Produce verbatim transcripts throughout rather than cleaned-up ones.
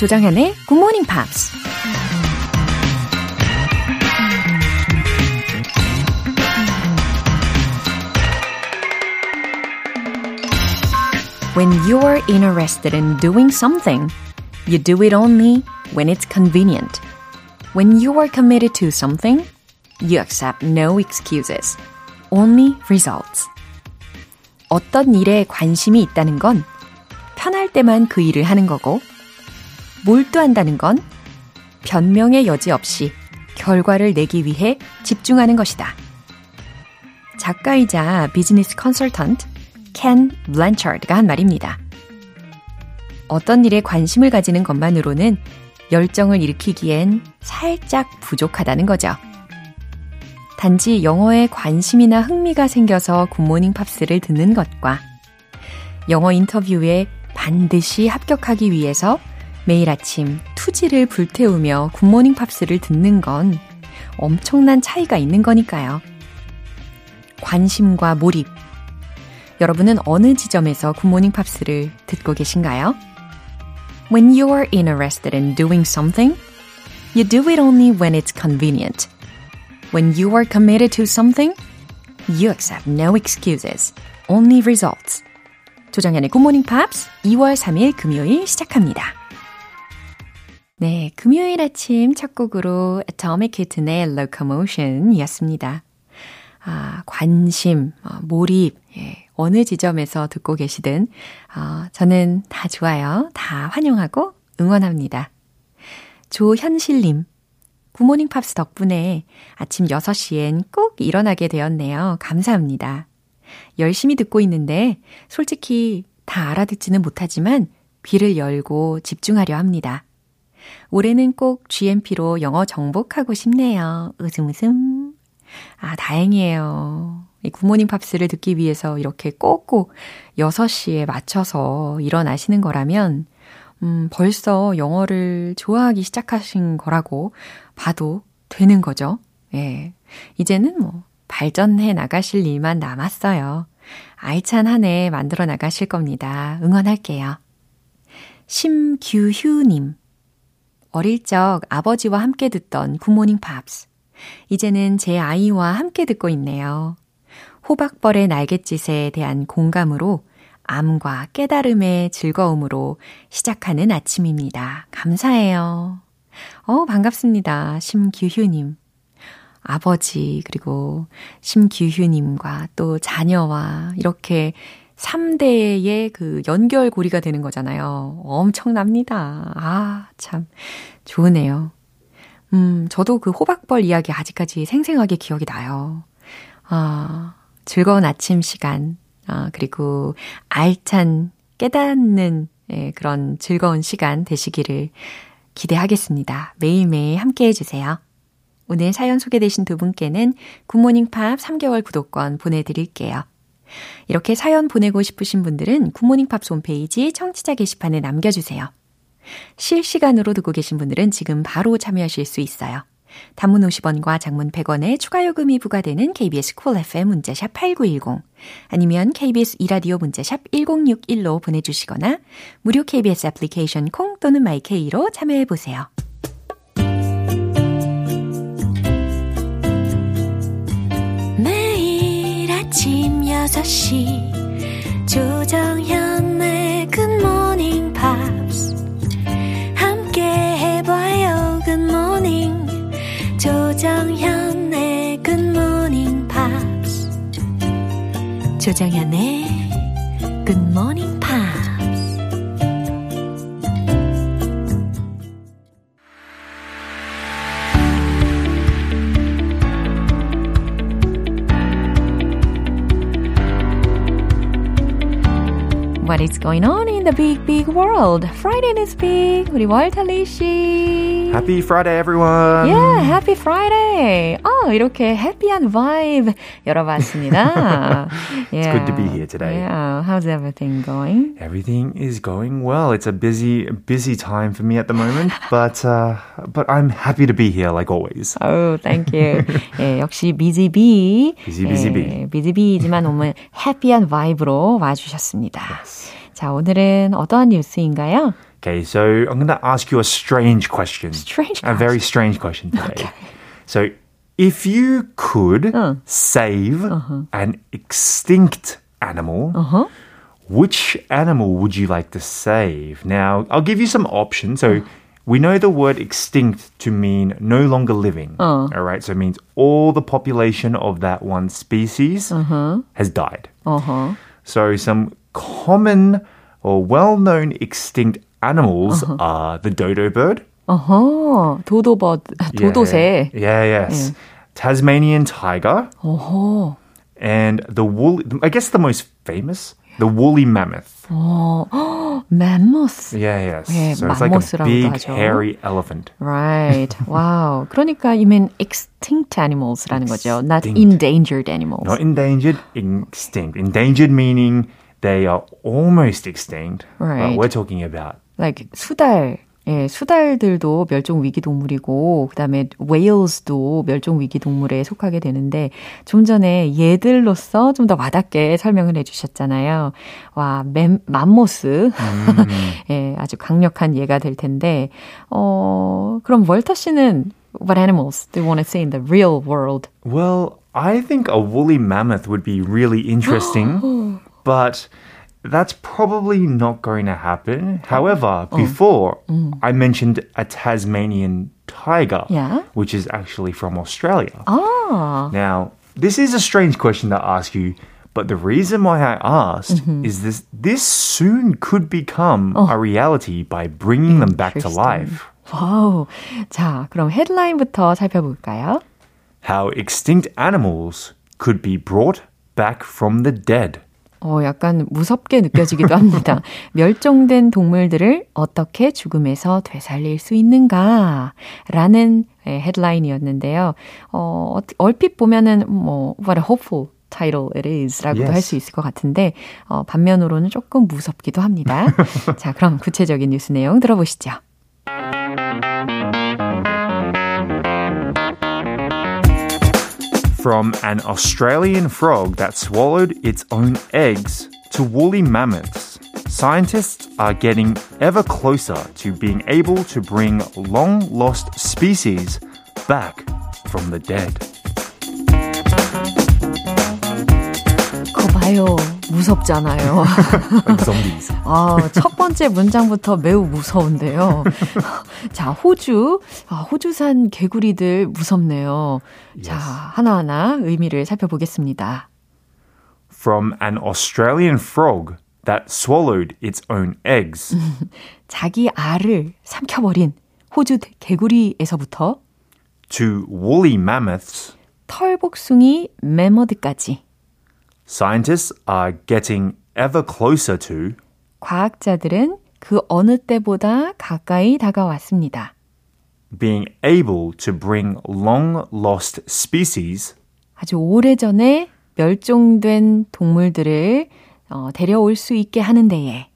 조정현의 Good Morning Pops. When you are interested in doing something, you do it only when it's convenient. When you are committed to something, you accept no excuses, only results. 어떤 일에 관심이 있다는 건 편할 때만 그 일을 하는 거고, 몰두한다는 건 변명의 여지 없이 결과를 내기 위해 집중하는 것이다. 작가이자 비즈니스 컨설턴트 켄 블랜차드가 한 말입니다. 어떤 일에 관심을 가지는 것만으로는 열정을 일으키기엔 살짝 부족하다는 거죠. 단지 영어에 관심이나 흥미가 생겨서 굿모닝 팝스를 듣는 것과 영어 인터뷰에 반드시 합격하기 위해서 매일 아침 투지를 불태우며 굿모닝 팝스를 듣는 건 엄청난 차이가 있는 거니까요. 관심과 몰입. 여러분은 어느 지점에서 굿모닝 팝스를 듣고 계신가요? When you are interested in doing something, you do it only when it's convenient. When you are committed to something, you accept no excuses, only results. 조정현의 Good Morning Pops 이월 삼일 금요일 시작합니다. 네, 금요일 아침 첫 곡으로 Atomic Kitten의 Locomotion이었습니다. 아, 관심, 몰입, 예, 어느 지점에서 듣고 계시든 어, 저는 다 좋아요. 다 환영하고 응원합니다. 조현실님, 굿모닝 팝스 덕분에 아침 여섯 시엔 꼭 일어나게 되었네요. 감사합니다. 열심히 듣고 있는데 솔직히 다 알아듣지는 못하지만 귀를 열고 집중하려 합니다. 올해는 꼭 지엠피로 영어 정복하고 싶네요. 웃음 웃음. 아, 다행이에요. 이 굿모닝 팝스를 듣기 위해서 이렇게 꼭꼭 여섯 시에 맞춰서 일어나시는 거라면 음, 벌써 영어를 좋아하기 시작하신 거라고 봐도 되는 거죠. 예. 이제는 뭐 발전해 나가실 일만 남았어요. 알찬 한 해 만들어 나가실 겁니다. 응원할게요. 심규휴님. 어릴 적 아버지와 함께 듣던 굿모닝 팝스. 이제는 제 아이와 함께 듣고 있네요. 호박벌의 날갯짓에 대한 공감으로 암과 깨달음의 즐거움으로 시작하는 아침입니다. 감사해요. 어, 반갑습니다. 심규휴님. 아버지 그리고 심규휴님과 또 자녀와 이렇게 삼 대의 그 연결고리가 되는 거잖아요. 엄청납니다. 아, 참 좋으네요. 음, 저도 그 호박벌 이야기 아직까지 생생하게 기억이 나요. 아, 즐거운 아침 시간, 아, 그리고 알찬 깨닫는 예, 그런 즐거운 시간 되시기를 기대하겠습니다. 매일매일 함께해 주세요. 오늘 사연 소개되신 두 분께는 굿모닝팝 삼 개월 구독권 보내드릴게요. 이렇게 사연 보내고 싶으신 분들은 굿모닝팝 홈페이지 청취자 게시판에 남겨주세요. 실시간으로 듣고 계신 분들은 지금 바로 참여하실 수 있어요. 단문 오십 원과 장문 백 원에 추가 요금이 부과되는 케이비에스 쿨 에프엠 문자샵 팔구일공 아니면 케이비에스 이라디오 문자샵 일공육일로 보내주시거나 무료 케이비에스 애플리케이션 콩 또는 마이케이로 참여해보세요. 매일 아침 여섯 시 조정현의 Good Morning Pops 함께 해봐요. Good Morning 조정현의 Good Morning Pops. 조정현의 Good Morning Pops. What is going on in the big, big world? Friday is big. 우리 월탈리 씨. Happy Friday, everyone. Yeah, Happy Friday. 아, 이렇게 happy한 vibe 열어봤습니다. Yeah. It's good to be here today. Yeah, how's everything going? Everything is going well. It's a busy, busy time for me at the moment, but uh, but I'm happy to be here like always. Oh, thank you. 예, 역시 busy bee. Busy, busy bee. Busy bee지만 오늘 happy한 vibe로 와주셨습니다. Yes. 자, 오늘은 어떠한 뉴스인가요? Okay, so I'm going to ask you a strange question. Strange question. A very strange question today. Okay. So if you could uh. save uh-huh. an extinct animal, uh-huh. which animal would you like to save? Now, I'll give you some options. So we know the word extinct to mean no longer living. Uh. All right, so it means all the population of that one species uh-huh. has died. Uh-huh. So some common or well-known extinct animals uh-huh. are the dodo bird. Uh-huh. Dodo bird. 도도새. Yeah, yeah yes. Yeah. Tasmanian tiger. Uh-huh. And the woolly, I guess the most famous, the woolly mammoth. Oh, mammoth. Yeah, yes. Yeah, so it's like a big 하죠. Hairy elephant. Right. Wow. 그러니까 you mean extinct animals라는 거죠. Not endangered animals. Not endangered, extinct. Endangered meaning they are almost extinct. Right. But we're talking about like 수달. 예, 수달들도 멸종 위기 동물이고 그다음에 whales도 멸종 위기 동물에 속하게 되는데 좀 전에 얘들로서 좀 더 와닿게 설명을 해주셨잖아요. 와, 맴, 맘모스 음. 예, 아주 강력한 예가 될 텐데 어, 그럼 월터 씨는 what animals do you want to see in the real world? Well, I think a woolly mammoth would be really interesting, but that's probably not going to happen. However, oh. before, mm. I mentioned a Tasmanian tiger, yeah? which is actually from Australia. Oh. Now, this is a strange question to ask you, but the reason why I asked mm-hmm. is this this soon could become oh. a reality by bringing them back to life. Wow. 자, 그럼 헤드라인부터 살펴볼까요? How extinct animals could be brought back from the dead. 어, 약간 무섭게 느껴지기도 합니다. 멸종된 동물들을 어떻게 죽음에서 되살릴 수 있는가라는 예, 헤드라인이었는데요. 어, 얼핏 보면은 뭐 what a hopeful title it is라고도 yes. 할 수 있을 것 같은데 어, 반면으로는 조금 무섭기도 합니다. 자, 그럼 구체적인 뉴스 내용 들어보시죠. From an Australian frog that swallowed its own eggs to woolly mammoths, scientists are getting ever closer to being able to bring long-lost species back from the dead. 거봐요. 무섭잖아요. Zombies. 아, 첫 번째 문장부터 매우 무서운데요. 자, 호주. 아, 호주산 개구리들 무섭네요. Yes. 자, 하나하나 의미를 살펴보겠습니다. From an Australian frog that swallowed its own eggs. 자기 알을 삼켜버린 호주 개구리에서부터 to woolly mammoths. 털복숭이 매머드까지. Scientists are getting ever closer to 과학자들은 그 어느 때보다 가까이 다가왔습니다. being able to bring long-lost species 아주 오래전에 멸종된 동물들을 어, 데려올 수 있게 하는 데에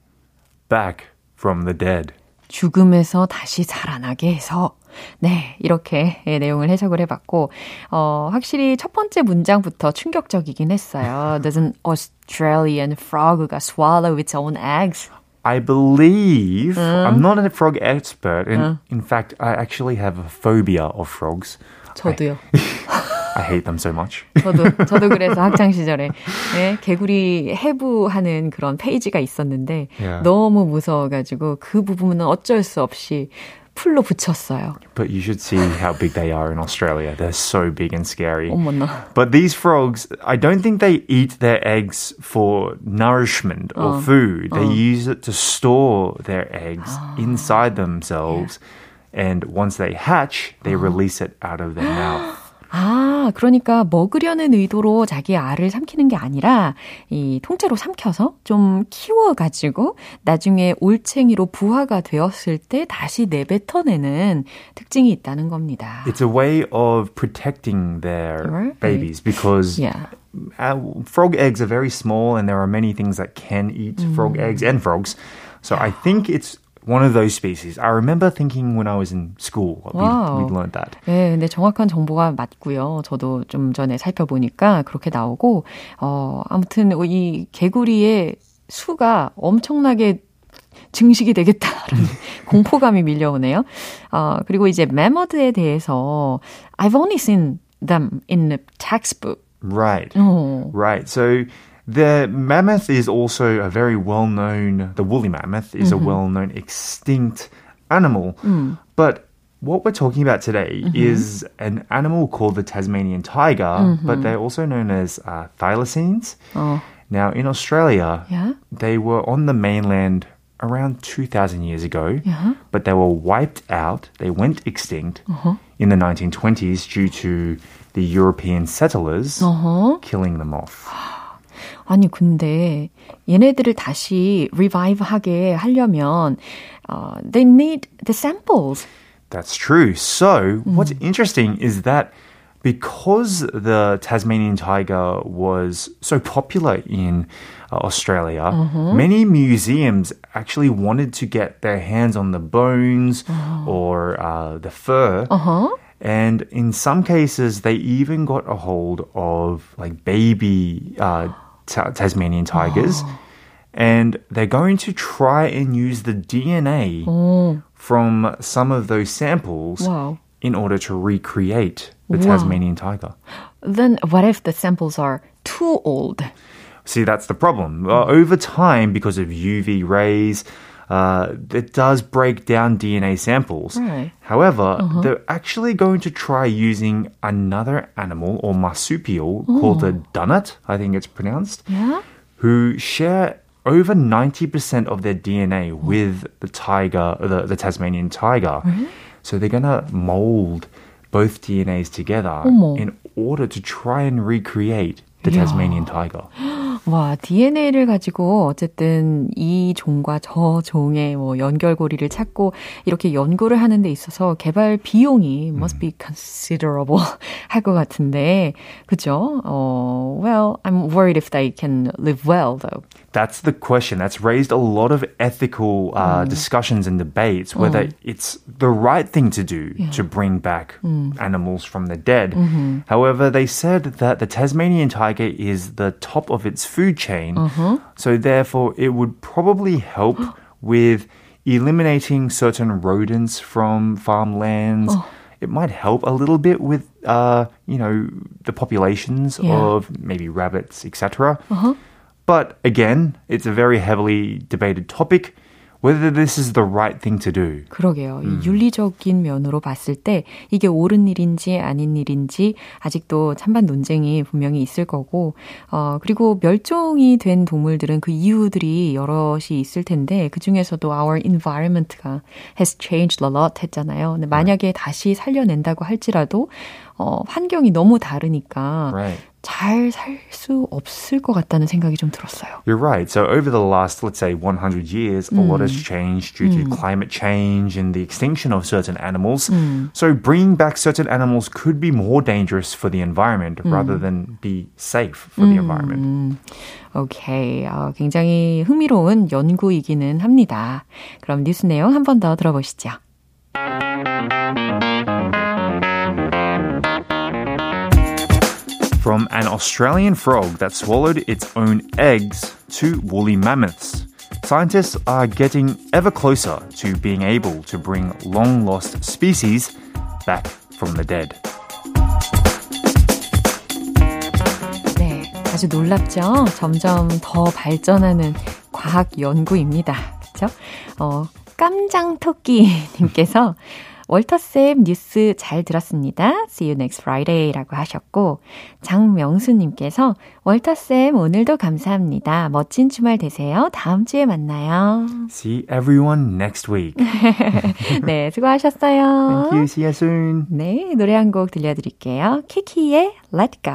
back from the dead 죽음에서 다시 살아나게 해서 네, 이렇게 내용을 해석을 해봤고 어, 확실히 첫 번째 문장부터 충격적이긴 했어요. There's an Australian frog가 swallow its own eggs. I believe, 음. I'm not a frog expert. In, 음. in fact, I actually have a phobia of frogs. 저도요. I, I hate them so much. 저도, 저도 그래서 학창시절에 네, 개구리 해부하는 그런 페이지가 있었는데 yeah. 너무 무서워가지고 그 부분은 어쩔 수 없이 풀로 붙였어요. But you should see how big they are in Australia. They're so big and scary. 어머나. But these frogs, I don't think they eat their eggs for nourishment or 어. food. They 어. use it to store their eggs 아. inside themselves. Yeah. And once they hatch, they 어. release it out of their mouth. 아, 그러니까 먹으려는 의도로 자기 알을 삼키는 게 아니라 이 통째로 삼켜서 좀 키워가지고 나중에 올챙이로 부화가 되었을 때 다시 내뱉어내는 특징이 있다는 겁니다. It's a way of protecting their right. babies because yeah. frog eggs are very small and there are many things that can eat 음. frog eggs and frogs. So I think it's one of those species. I remember thinking when I was in school, we learned that. 네, 근데 정확한 정보가 맞고요. 저도 좀 전에 살펴보니까 그렇게 나오고, 어, 아무튼 이 개구리의 수가 엄청나게 증식이 되겠다라는 공포감이 밀려오네요. 어, 그리고 이제 mammoth에 대해서 I've only seen them in the textbook. Right. Oh. Right. So the mammoth is also a very well-known, the woolly mammoth is mm-hmm. a well-known extinct animal. Mm. But what we're talking about today mm-hmm. is an animal called the Tasmanian tiger, mm-hmm. but they're also known as uh, thylacines. Oh. Now, in Australia, yeah. they were on the mainland around two thousand years ago, yeah. but they were wiped out, they went extinct uh-huh. in the nineteen twenties due to the European settlers uh-huh. killing them off. 아니, 근데 얘네들을 다시 revive하게 하려면 uh, they need the samples. That's true. So mm. what's interesting is that because the Tasmanian tiger was so popular in uh, Australia, uh-huh. many museums actually wanted to get their hands on the bones uh-huh. or uh, the fur. Uh-huh. And in some cases, they even got a hold of like baby uh, ta- Tasmanian tigers. Uh-huh. And they're going to try and use the D N A uh-huh. from some of those samples wow. in order to recreate the wow. Tasmanian tiger. Then what if the samples are too old? See, that's the problem. Uh, over time, because of U V rays, uh, it does break down D N A samples. Right. However, uh-huh. they're actually going to try using another animal or marsupial oh. called the dunnet, I think it's pronounced, yeah? who share over ninety percent of their D N A oh. with the tiger, the, the Tasmanian tiger. Really? So they're going to mold both D N As together 어머. in order to try and recreate the 이야. Tasmanian tiger. 와, D N A를 가지고 어쨌든 이 종과 저 종의 뭐 연결고리를 찾고 이렇게 연구를 하는 데 있어서 개발 비용이 음. must be considerable 할 것 같은데, 그죠? 어, well, I'm worried if they can live well, though. That's the question. That's raised a lot of ethical uh, mm. discussions and debates, whether mm. it's the right thing to do yeah. to bring back mm. animals from the dead. Mm-hmm. However, they said that the Tasmanian tiger is the top of its food chain, uh-huh. so therefore it would probably help with eliminating certain rodents from farmlands. Oh. It might help a little bit with, uh, you know, the populations yeah. of maybe rabbits, et cetera. Uh-huh. But again, it's a very heavily debated topic, whether this is the right thing to do. 그러게요. 음. 윤리적인 면으로 봤을 때 이게 옳은 일인지 아닌 일인지 아직도 찬반 논쟁이 분명히 있을 거고, 어, 그리고 멸종이 된 동물들은 그 이유들이 여럿이 있을 텐데 그중에서도 our environment가 has changed a lot 했잖아요. 근데 만약에 right. 다시 살려낸다고 할지라도 어, 환경이 너무 다르니까 right. 잘 살 수 없을 것 같다는 생각이 좀 들었어요. You're right. So over the last, let's say, one hundred years, 음. a lot has changed due 음. to climate change and the extinction of certain animals. 음. So bringing back certain animals could be more dangerous for the environment 음. rather than be safe for 음. the environment. Okay. 어, 굉장히 흥미로운 연구이기는 합니다. 그럼 뉴스 내용 한 번 더 들어보시죠. From an Australian frog that swallowed its own eggs to woolly mammoths, scientists are getting ever closer to being able to bring long-lost species back from the dead. 네, 아주 놀랍죠? 점점 더 발전하는 과학 연구입니다. 그렇죠? 어, 깜장토끼님께서 월터쌤 뉴스 잘 들었습니다. See you next Friday라고 하셨고, 장명수님께서 월터쌤 오늘도 감사합니다. 멋진 주말 되세요. 다음 주에 만나요. See everyone next week. 네, 수고하셨어요. Thank you. See you soon. 네, 노래 한 곡 들려드릴게요. 키키의 Let Go.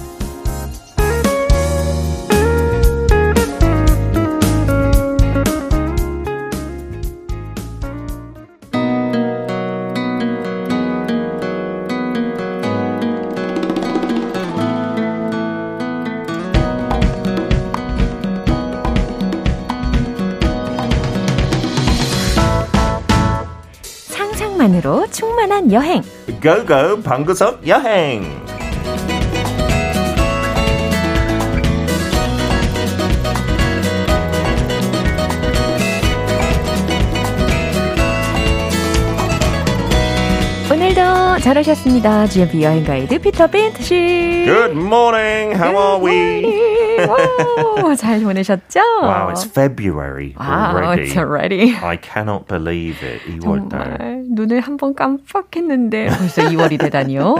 감성으로 충만한 여행 고고 방구석 여행. 오늘도 잘 오셨습니다. 지엠피 여행 가이드 피터 핀트 씨. Good morning. How Good are we? Wow, 잘 보내셨죠? Wow, it's February wow, already. It's already. I cannot believe it. 이월 정말 달. 눈을 한번 깜빡했는데 벌써 이월이 되다니요.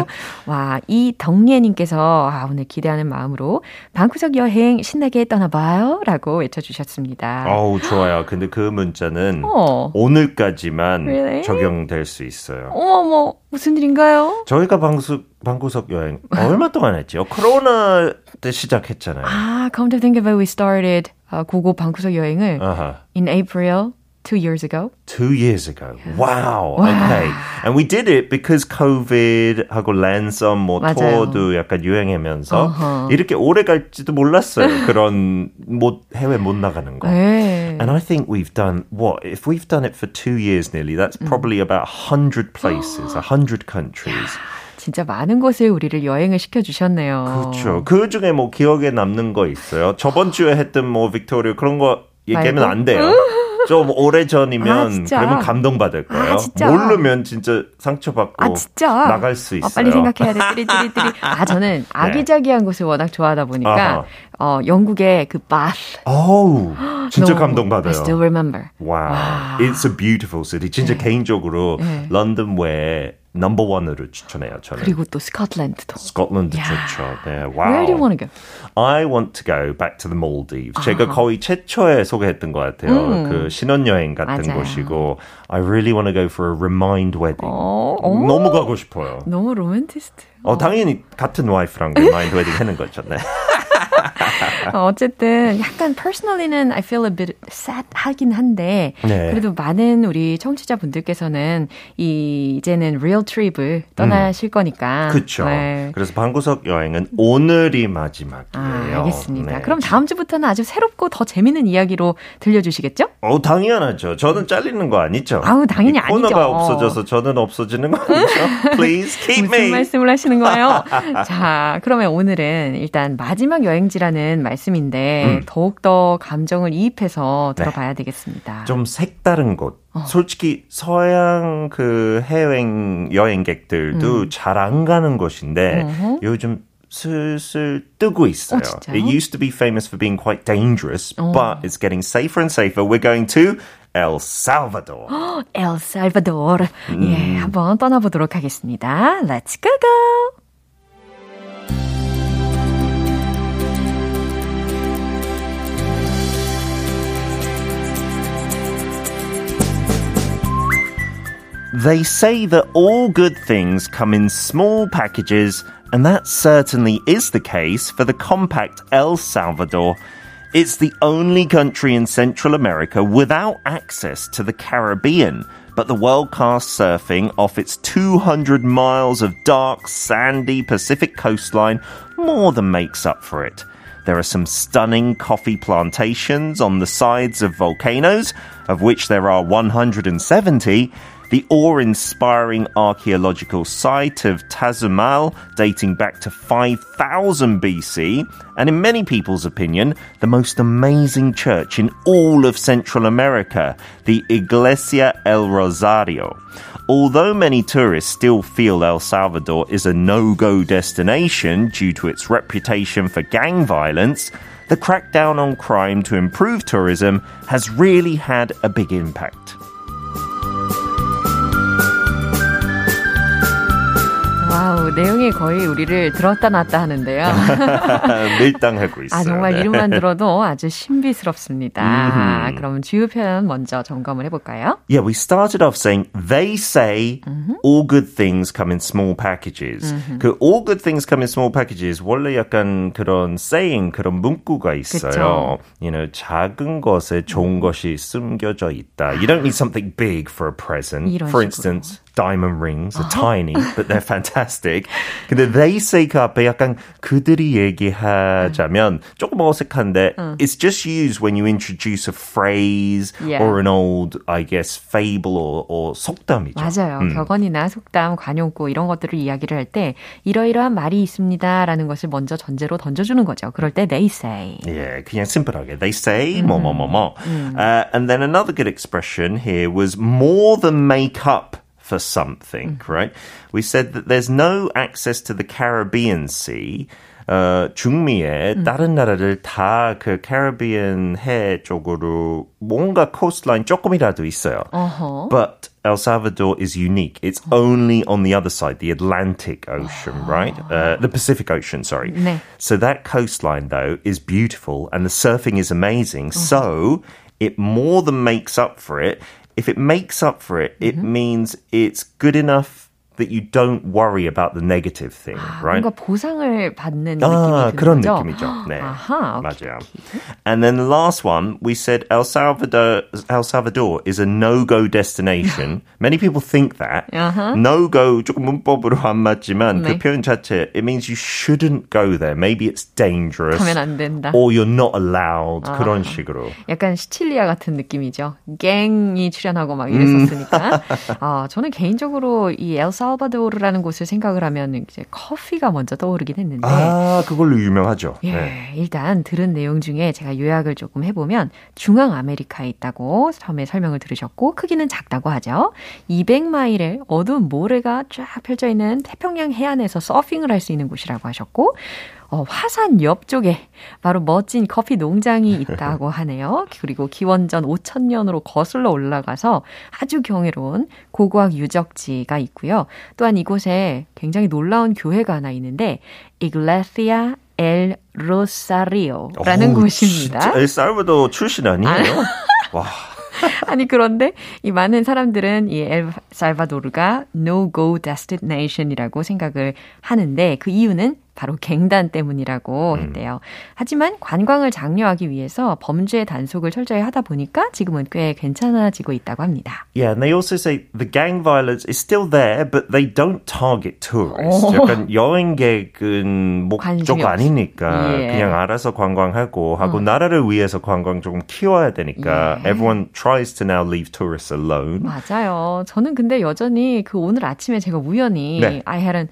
와, 이덕례님께서 아, 오늘 기대하는 마음으로 방구석 여행 신나게 떠나봐요 라고 외쳐주셨습니다. 어우, 좋아요. 근데 그 문자는 어. 오늘까지만 really? 적용될 수 있어요. 어머, 무슨 일인가요? 저희가 방수, 방구석 여행 얼마 동안 했지요? 코로나 때 시작했잖아요. 아, come to think of it, we started uh, 고고 방구석 여행을 uh-huh. in April two years ago. Two years ago. Yeah. Wow. wow. Okay. And we did it because COVID하고 랜섬 뭐 투어도 약간 유행하면서 uh-huh. 이렇게 오래 갈지도 몰랐어요. 그런 못, 해외 못 나가는 거. 네. And I think we've done, what, if we've done it for two years nearly, that's probably about one hundred places, one hundred countries. 진짜 많은 곳에 우리를 여행을 시켜주셨네요. 그렇죠. 그 중에 뭐 기억에 남는 거 있어요? 저번 주에 했던 뭐 빅토리아 그런 거 얘기하면 안 돼요. 좀 오래전이면 아, 그러면 감동받을 거예요. 아, 모르면 진짜 상처받고 아, 진짜? 나갈 수 있어요. 어, 빨리 생각해야 돼. 띠리띠리띠리. 아, 저는 아기자기한 네. 곳을 워낙 좋아하다 보니까 어, 영국의 그 바스. 오우, 진짜 감동받아요. I still remember. Wow. 와. It's a beautiful city. 진짜 네. 개인적으로 네. 런던 외에 넘버 원으로 추천해요, 저는. 그리고 또 스코틀랜드도. 스코틀랜드 yeah. 좋죠. 네, wow. Where do you want to go? I want to go back to the Maldives. 아. 제가 거의 최초에 소개했던 것 같아요. 음. 그 신혼여행 같은 맞아요. 곳이고 I really want to go for a remind wedding. 어, 어. 너무 가고 싶어요. 너무 로맨티스트. 어, 어. 당연히 같은 와이프랑 remind wedding 하는 거죠. 네. 어쨌든 약간 personally는 I feel a bit sad 하긴 한데 네. 그래도 많은 우리 청취자분들께서는 이, 이제는 real trip을 떠나실 음. 거니까 그렇죠. 네. 그래서 방구석 여행은 오늘이 마지막이에요. 아, 알겠습니다. 네. 그럼 다음 주부터는 아주 새롭고 더 재밌는 이야기로 들려주시겠죠? 어, 당연하죠. 저는 잘리는 거 아니죠? 아우, 당연히 아니죠. 코너가 없어져서 저는 없어지는 거 아니죠? Please keep 무슨 me. 무슨 말씀을 하시는 거예요? 자, 그러면 오늘은 일단 마지막 여행지라는 말씀인데 음. 더욱더 감정을 이입해서 들어봐야 네. 되겠습니다. 좀 색다른 곳. 어. 솔직히 서양 그 해외 여행객들도 음. 잘 안 가는 곳인데 어허. 요즘 슬슬 뜨고 있어요. 어, It used to be famous for being quite dangerous, 어. but it's getting safer and safer. We're going to El Salvador. El Salvador. 음. 예, 한번 떠나보도록 하겠습니다. Let's go go. They say that all good things come in small packages, and that certainly is the case for the compact El Salvador. It's the only country in Central America without access to the Caribbean, but the world casts surfing off its two hundred miles of dark, sandy Pacific coastline more than makes up for it. There are some stunning coffee plantations on the sides of volcanoes, of which there are one hundred seventy, The awe-inspiring archaeological site of Tazumal, dating back to five thousand B C, and in many people's opinion, the most amazing church in all of Central America, the Iglesia El Rosario. Although many tourists still feel El Salvador is a no-go destination due to its reputation for gang violence, the crackdown on crime to improve tourism has really had a big impact. 와우, 내용이 거의 우리를 들었다 놨다 하는데요. 밀당하고 있어요. 아, 정말 이름만 들어도 아주 신비스럽습니다. Mm-hmm. 그럼 주요 표현 먼저 점검을 해볼까요? Yeah, we started off saying, they say mm-hmm. all good things come in small packages. Mm-hmm. 그 all good things come in small packages 원래 약간 그런 saying, 그런 문구가 있어요. You know, 작은 것에 좋은 것이 숨겨져 있다. You don't need something big for a present. For 식으로. instance, diamond rings are tiny, but they're fantastic. 근데 they sake그 앞에 약간 그들이 얘기하자면 조금 어색한데 음. it's just used when you introduce a phrase yeah. or an old, I guess, fable or, or 속담이죠. 맞아요. 음. 격언이나 속담, 관용구 이런 것들을 이야기를 할 때 이러이러한 말이 있습니다라는 것을 먼저 전제로 던져주는 거죠. 그럴 때 they say. 예, 그냥 심플하게 they say 뭐 뭐 뭐 뭐. And then another good expression here was more than make up. For something, mm. right? We said that there's no access to the Caribbean Sea. 어, 중미의 음. 다른 나라를 다 그 캐리비안 해 쪽으로 뭔가 코스트라인 조금이라도 있어요. Uh-huh. But El Salvador is unique. It's uh-huh. only on the other side, the Atlantic Ocean, uh-huh. right? Uh, the Pacific Ocean, sorry. 네. So that coastline, though, is beautiful and the surfing is amazing. Uh-huh. So it more than makes up for it. If it makes up for it, it mm-hmm. means it's good enough that you don't worry about the negative thing, 아, right? 뭔가 보상을 받는 아, 느낌이 그런 거죠? 느낌이죠. 네, 아하, 맞아요. And then the last one, we said El Salvador, El Salvador is a no-go destination. Many people think that. Uh-huh. No-go, 조금 문법으로 안 맞지만 네. 그 표현 자체, it means you shouldn't go there. Maybe it's dangerous. 가면 안 된다. Or you're not allowed. 아, 그런 식으로. 약간 시칠리아 같은 느낌이죠. 갱이 출연하고 막 이랬었으니까. 아, 저는 개인적으로 이 El Salvador 엘살바도르라는 곳을 생각을 하면 이제 커피가 먼저 떠오르긴 했는데 아 그걸로 유명하죠. 예, 네. 일단 들은 내용 중에 제가 요약을 조금 해보면 중앙 아메리카에 있다고 처음에 설명을 들으셨고 크기는 작다고 하죠. 이백 마일의 어두운 모래가 쫙 펼쳐 있는 태평양 해안에서 서핑을 할 수 있는 곳이라고 하셨고. 어, 화산 옆쪽에 바로 멋진 커피 농장이 있다고 하네요. 그리고 기원전 오천 년으로 거슬러 올라가서 아주 경이로운 고고학 유적지가 있고요. 또한 이곳에 굉장히 놀라운 교회가 하나 있는데 Iglesia El Rosario라는 오, 곳입니다. 진짜 엘살바도르 출신 아니에요? 아, 와. 아니 그런데 이 많은 사람들은 이 엘살바도르가 no-go destination이라고 생각을 하는데 그 이유는 바로 갱단 때문이라고 했대요. 음. 하지만 관광을 장려하기 위해서 범죄 단속을 철저히 하다 보니까 지금은 꽤 괜찮아지고 있다고 합니다. Yeah, and they also say the gang violence is still there, but they don't target tourists. 오. 약간 여행객은 목적 아니니까 예. 그냥 알아서 관광하고 하고 음. 나라를 위해서 관광 조금 키워야 되니까 예. everyone tries to now leave tourists alone. 맞아요. 저는 근데 여전히 그 오늘 아침에 제가 우연히 네. I had an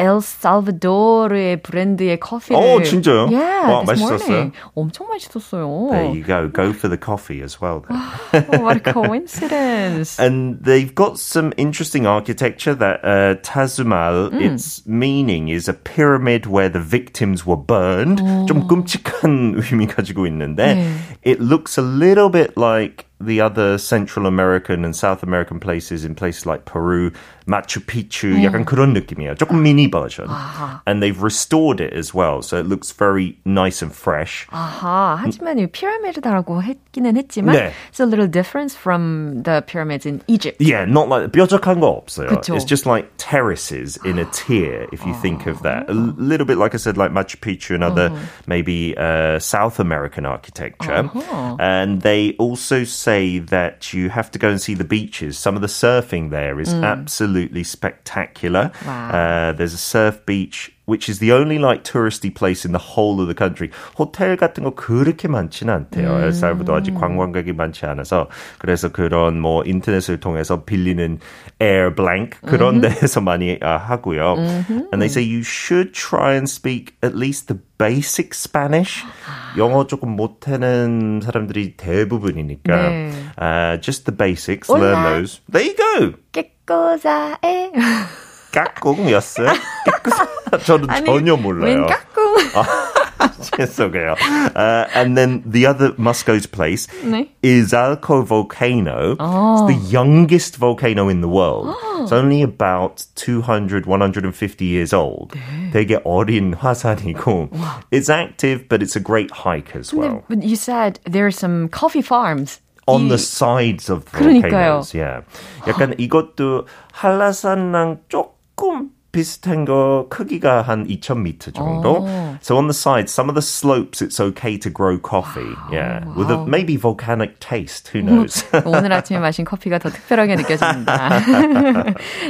엘살바도르의 브랜드의 커피를 어, 진짜요? Yeah, 와, 맛있었어요? 엄청 맛있었어요. There you go. Go for the coffee as well then. Oh, what a coincidence. And they've got some interesting architecture that uh, Tazumal, 음. its meaning is a pyramid where the victims were burned. 오. 좀 끔찍한 의미 가지고 있는데 네. It looks a little bit like the other Central American and South American places in places like Peru, Machu Picchu, 네. 약간 그런 느낌이에요. 조금 미니 버전. 아하. And they've restored it as well, so it looks very nice and fresh. 아하, 하지만 이 피라미드라고 했기는 했지만 네. it's a little different from the pyramids in Egypt. Yeah, not like, 뾰족한 거 없어요. 그쵸. It's just like terraces in a tier, if you 아. think of that. A little bit, like I said, like Machu Picchu and other uh-huh. maybe uh, South American architecture. Uh-huh. And they also say that you have to go and see the beaches. Some of the surfing there is mm. absolutely spectacular. Wow. Uh, there's a surf beach, which is the only like touristy place in the whole of the country. 호텔 같은 거 그렇게 많지는 않대요. 음. 엘살바도르 아직 관광객이 많지 않아서 그래서 그런 뭐 인터넷을 통해서 빌리는 air blank 그런 음흠. 데에서 많이 아, 하고요. 음흠. And they say you should try and speak at least the basic Spanish. 영어 조금 못하는 사람들이 대부분이니까 네. uh, just the basics. Hola. Learn those. There you go. ¿Qué cosa es? 까꿍이었어요? 까꿍? 저는 아니, 전혀 몰라요. 웬 까꿍? 아, 죄송해요. Uh, and then the other Moscow's place 네? is Alcov volcano. Oh. It's the youngest volcano in the world. Oh. It's only about two hundred, one hundred fifty years old. 네. 되게 어린 화산이고. Wow. It's active, but it's a great hike as well. But you said there are some coffee farms. On 이, the sides of volcanoes. 그러니까요. Yeah. 약간 이것도 한라산랑 조금 비슷한 거 크기가 한 이천 미터 정도. 오. So on the side, some of the slopes, it's okay to grow coffee. Wow. Yeah, wow. with a maybe volcanic taste. Who knows? 오늘 아침에 마신 커피가 더 특별하게 느껴집니다.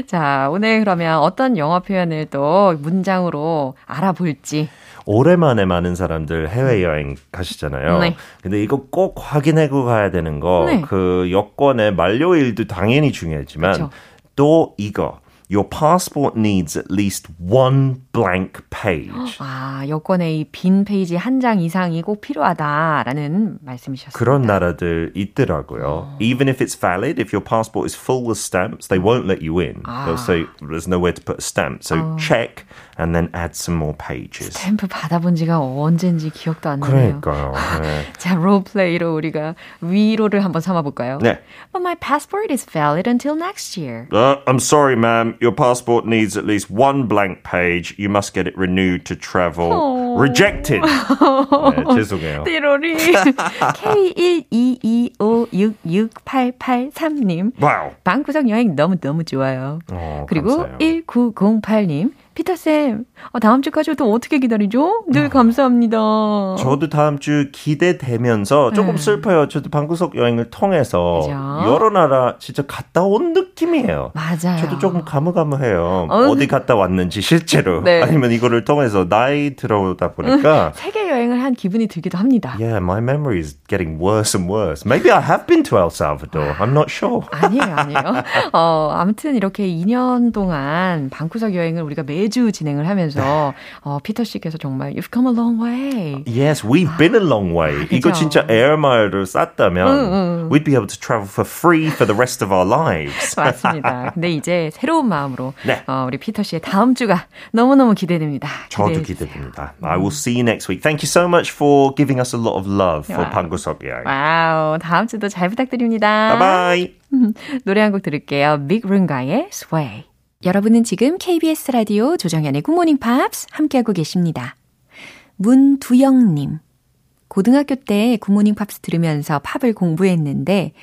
자, 오늘 그러면 어떤 영어 표현을 또 문장으로 알아볼지. 오랜만에 많은 사람들 해외여행 가시잖아요. 네. 근데 이거 꼭 확인하고 가야 되는 거, 네. 그 여권의 만료일도 당연히 중요하지만 그쵸. 또 이거. Your passport needs at least one blank page. 아, 여권에 이 빈 페이지 한 장 이상이 꼭 필요하다라는 말씀이셨습니다. 그런 나라들 있더라고요. 어. Even if it's valid, if your passport is full with stamps, they won't let you in. 아. They'll say there's nowhere to put a stamp. So 어. check and then add some more pages. 스탬프 받아본 지가 언젠지 기억도 안 나네요. 그러니까요. 네. 자, 롤플레이로 우리가 위로를 한번 삼아볼까요? 네. But my passport is valid until next year. Uh, I'm sorry, ma'am. Your passport needs at least one blank page. You must get it renewed to travel. Oh. Rejected. 네, 죄송해요. 띠로리. K one two two five six six eight eight three 님. 와우. 방구석 여행 너무너무 좋아요. 어, 그리고 감사해요. 천구백팔 님. 피터쌤, 어, 다음 주까지 또 어떻게 기다리죠? 늘 감사합니다. 저도 다음 주 기대되면서 조금 네. 슬퍼요. 저도 방구석 여행을 통해서 그죠? 여러 나라 진짜 갔다 온 느낌이에요. 맞아요. 저도 조금 가물가물해요. 어, 어디 갔다 왔는지 실제로. 네. 아니면 이거를 통해서 나이 들어오다 보니까. 세계 여행을 한 기분이 들기도 합니다. Yeah, my memory is getting worse and worse. Maybe I have been to El Salvador. I'm not sure. 아니에요, 아니에요. 어, 아무튼 이렇게 이 년 동안 방구석 여행을 우리가 매일 매주 진행을 하면서 어, 피터 씨께서 정말 You've come a long way. Yes, we've been a long way. 아, 이거 진짜 에어마일을 쌌다면 응, 응. we'd be able to travel for free for the rest of our lives. 맞습니다. 근데 이제 새로운 마음으로 네. 어, 우리 피터 씨의 다음 주가 너무너무 기대됩니다. 저도 기대됩니다. 음. I will see you next week. Thank you so much for giving us a lot of love for 방구석 여행. 와우, 다음 주도 잘 부탁드립니다. Bye bye. 노래 한 곡 들을게요. 빅 룽가의 Sway. 여러분은 지금 케이비에스 라디오 조정연의 굿모닝 팝스 함께하고 계십니다. 문두영님. 고등학교 때 굿모닝 팝스 들으면서 팝을 공부했는데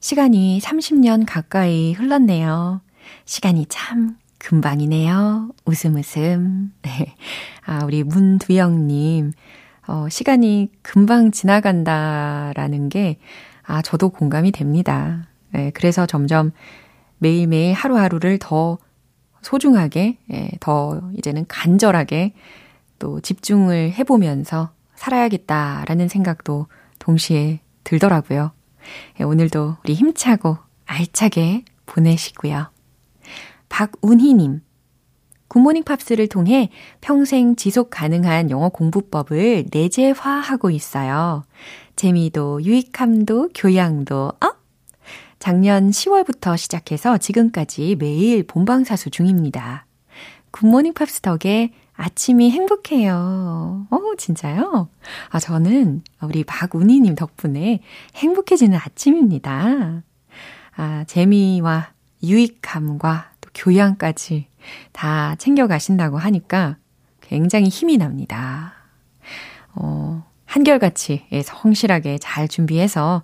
시간이 삼십 년 가까이 흘렀네요. 시간이 참 금방이네요. 웃음 웃음. 네. 아, 우리 문두영님. 어, 시간이 금방 지나간다라는 게 아, 저도 공감이 됩니다. 네, 그래서 점점 매일매일 하루하루를 더 소중하게, 예, 더 이제는 간절하게 또 집중을 해보면서 살아야겠다라는 생각도 동시에 들더라고요. 예, 오늘도 우리 힘차고 알차게 보내시고요. 박운희님, 굿모닝 팝스를 통해 평생 지속 가능한 영어 공부법을 내재화하고 있어요. 재미도 유익함도 교양도 업! 작년 시월부터 시작해서 지금까지 매일 본방사수 중입니다. 굿모닝 팝스 덕에 아침이 행복해요. 오, 진짜요? 아, 저는 우리 박운희님 덕분에 행복해지는 아침입니다. 아, 재미와 유익함과 또 교양까지 다 챙겨가신다고 하니까 굉장히 힘이 납니다. 어, 한결같이 성실하게 잘 준비해서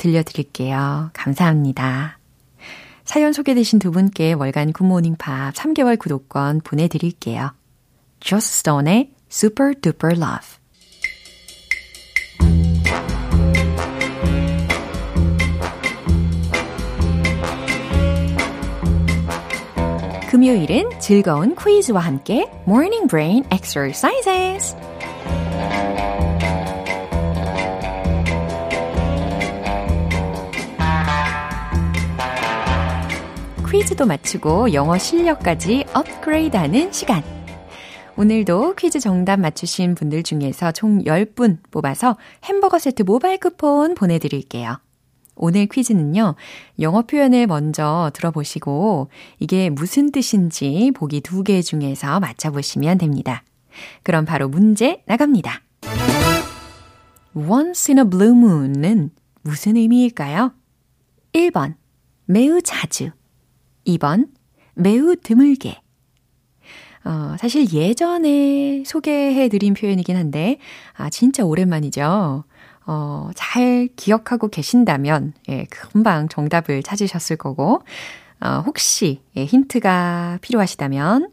들려드릴게요. 감사합니다. 사연 소개되신 두 분께 월간 굿모닝 팝 삼 개월 구독권 보내드릴게요. Just Stone의 Super Duper Love. 금요일은 즐거운 퀴즈와 함께 Morning Brain Exercises. 퀴즈도 맞추고 영어 실력까지 업그레이드하는 시간. 오늘도 퀴즈 정답 맞추신 분들 중에서 총 십 분 뽑아서 햄버거 세트 모바일 쿠폰 보내드릴게요. 오늘 퀴즈는요. 영어 표현을 먼저 들어보시고 이게 무슨 뜻인지 보기 두 개 중에서 맞춰보시면 됩니다. 그럼 바로 문제 나갑니다. Once in a blue moon은 무슨 의미일까요? 일 번, 매우 자주. 이 번, 매우 드물게. 어, 사실 예전에 소개해드린 표현이긴 한데 아, 진짜 오랜만이죠. 어, 잘 기억하고 계신다면 예, 금방 정답을 찾으셨을 거고 어, 혹시 예, 힌트가 필요하시다면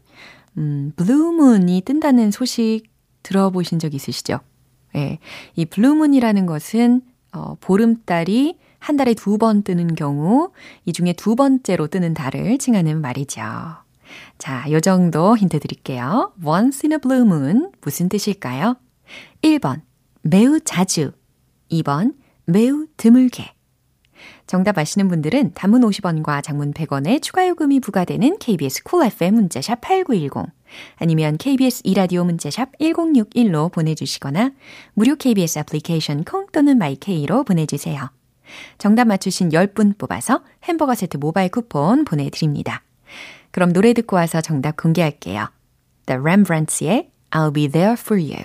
음, 블루문이 뜬다는 소식 들어보신 적 있으시죠? 예, 이 블루문이라는 것은 어, 보름달이 한 달에 두 번 뜨는 경우 이 중에 두 번째로 뜨는 달을 칭하는 말이죠. 자, 요 정도 힌트 드릴게요. Once in a blue moon 무슨 뜻일까요? 일 번 매우 자주, 이 번 매우 드물게. 정답 아시는 분들은 단문 오십 원과 장문 백 원의 추가 요금이 부과되는 케이비에스 쿨 에프엠 문자샵 팔구일공 아니면 케이비에스 이라디오 문자샵 일공육일로 보내주시거나 무료 케이비에스 애플리케이션 콩 또는 마이케이로 보내주세요. 정답 맞추신 십 분 뽑아서 햄버거 세트 모바일 쿠폰 보내드립니다. 그럼 노래 듣고 와서 정답 공개할게요. The Rembrandts의 I'll Be There For You.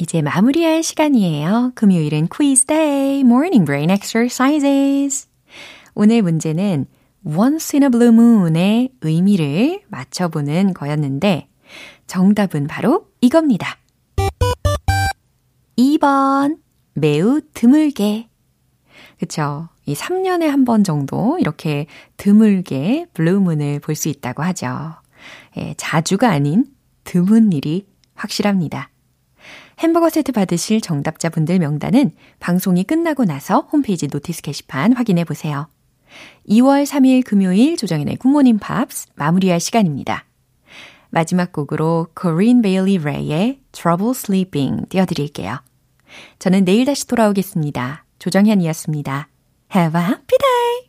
이제 마무리할 시간이에요. 금요일은 quiz day, morning brain exercises. 오늘 문제는 once in a blue moon의 의미를 맞춰보는 거였는데 정답은 바로 이겁니다. 이 번, 매우 드물게. 그쵸? 이 삼 년에 한 번 정도 이렇게 드물게 blue moon을 볼 수 있다고 하죠. 예, 자주가 아닌 드문 일이 확실합니다. 햄버거 세트 받으실 정답자분들 명단은 방송이 끝나고 나서 홈페이지 노티스 게시판 확인해 보세요. 이월 삼일 금요일 조정연의 굿모닝 팝스 마무리할 시간입니다. 마지막 곡으로 Corinne Bailey Rae의 Trouble Sleeping 띄워드릴게요. 저는 내일 다시 돌아오겠습니다. 조정현이었습니다. Have a happy day!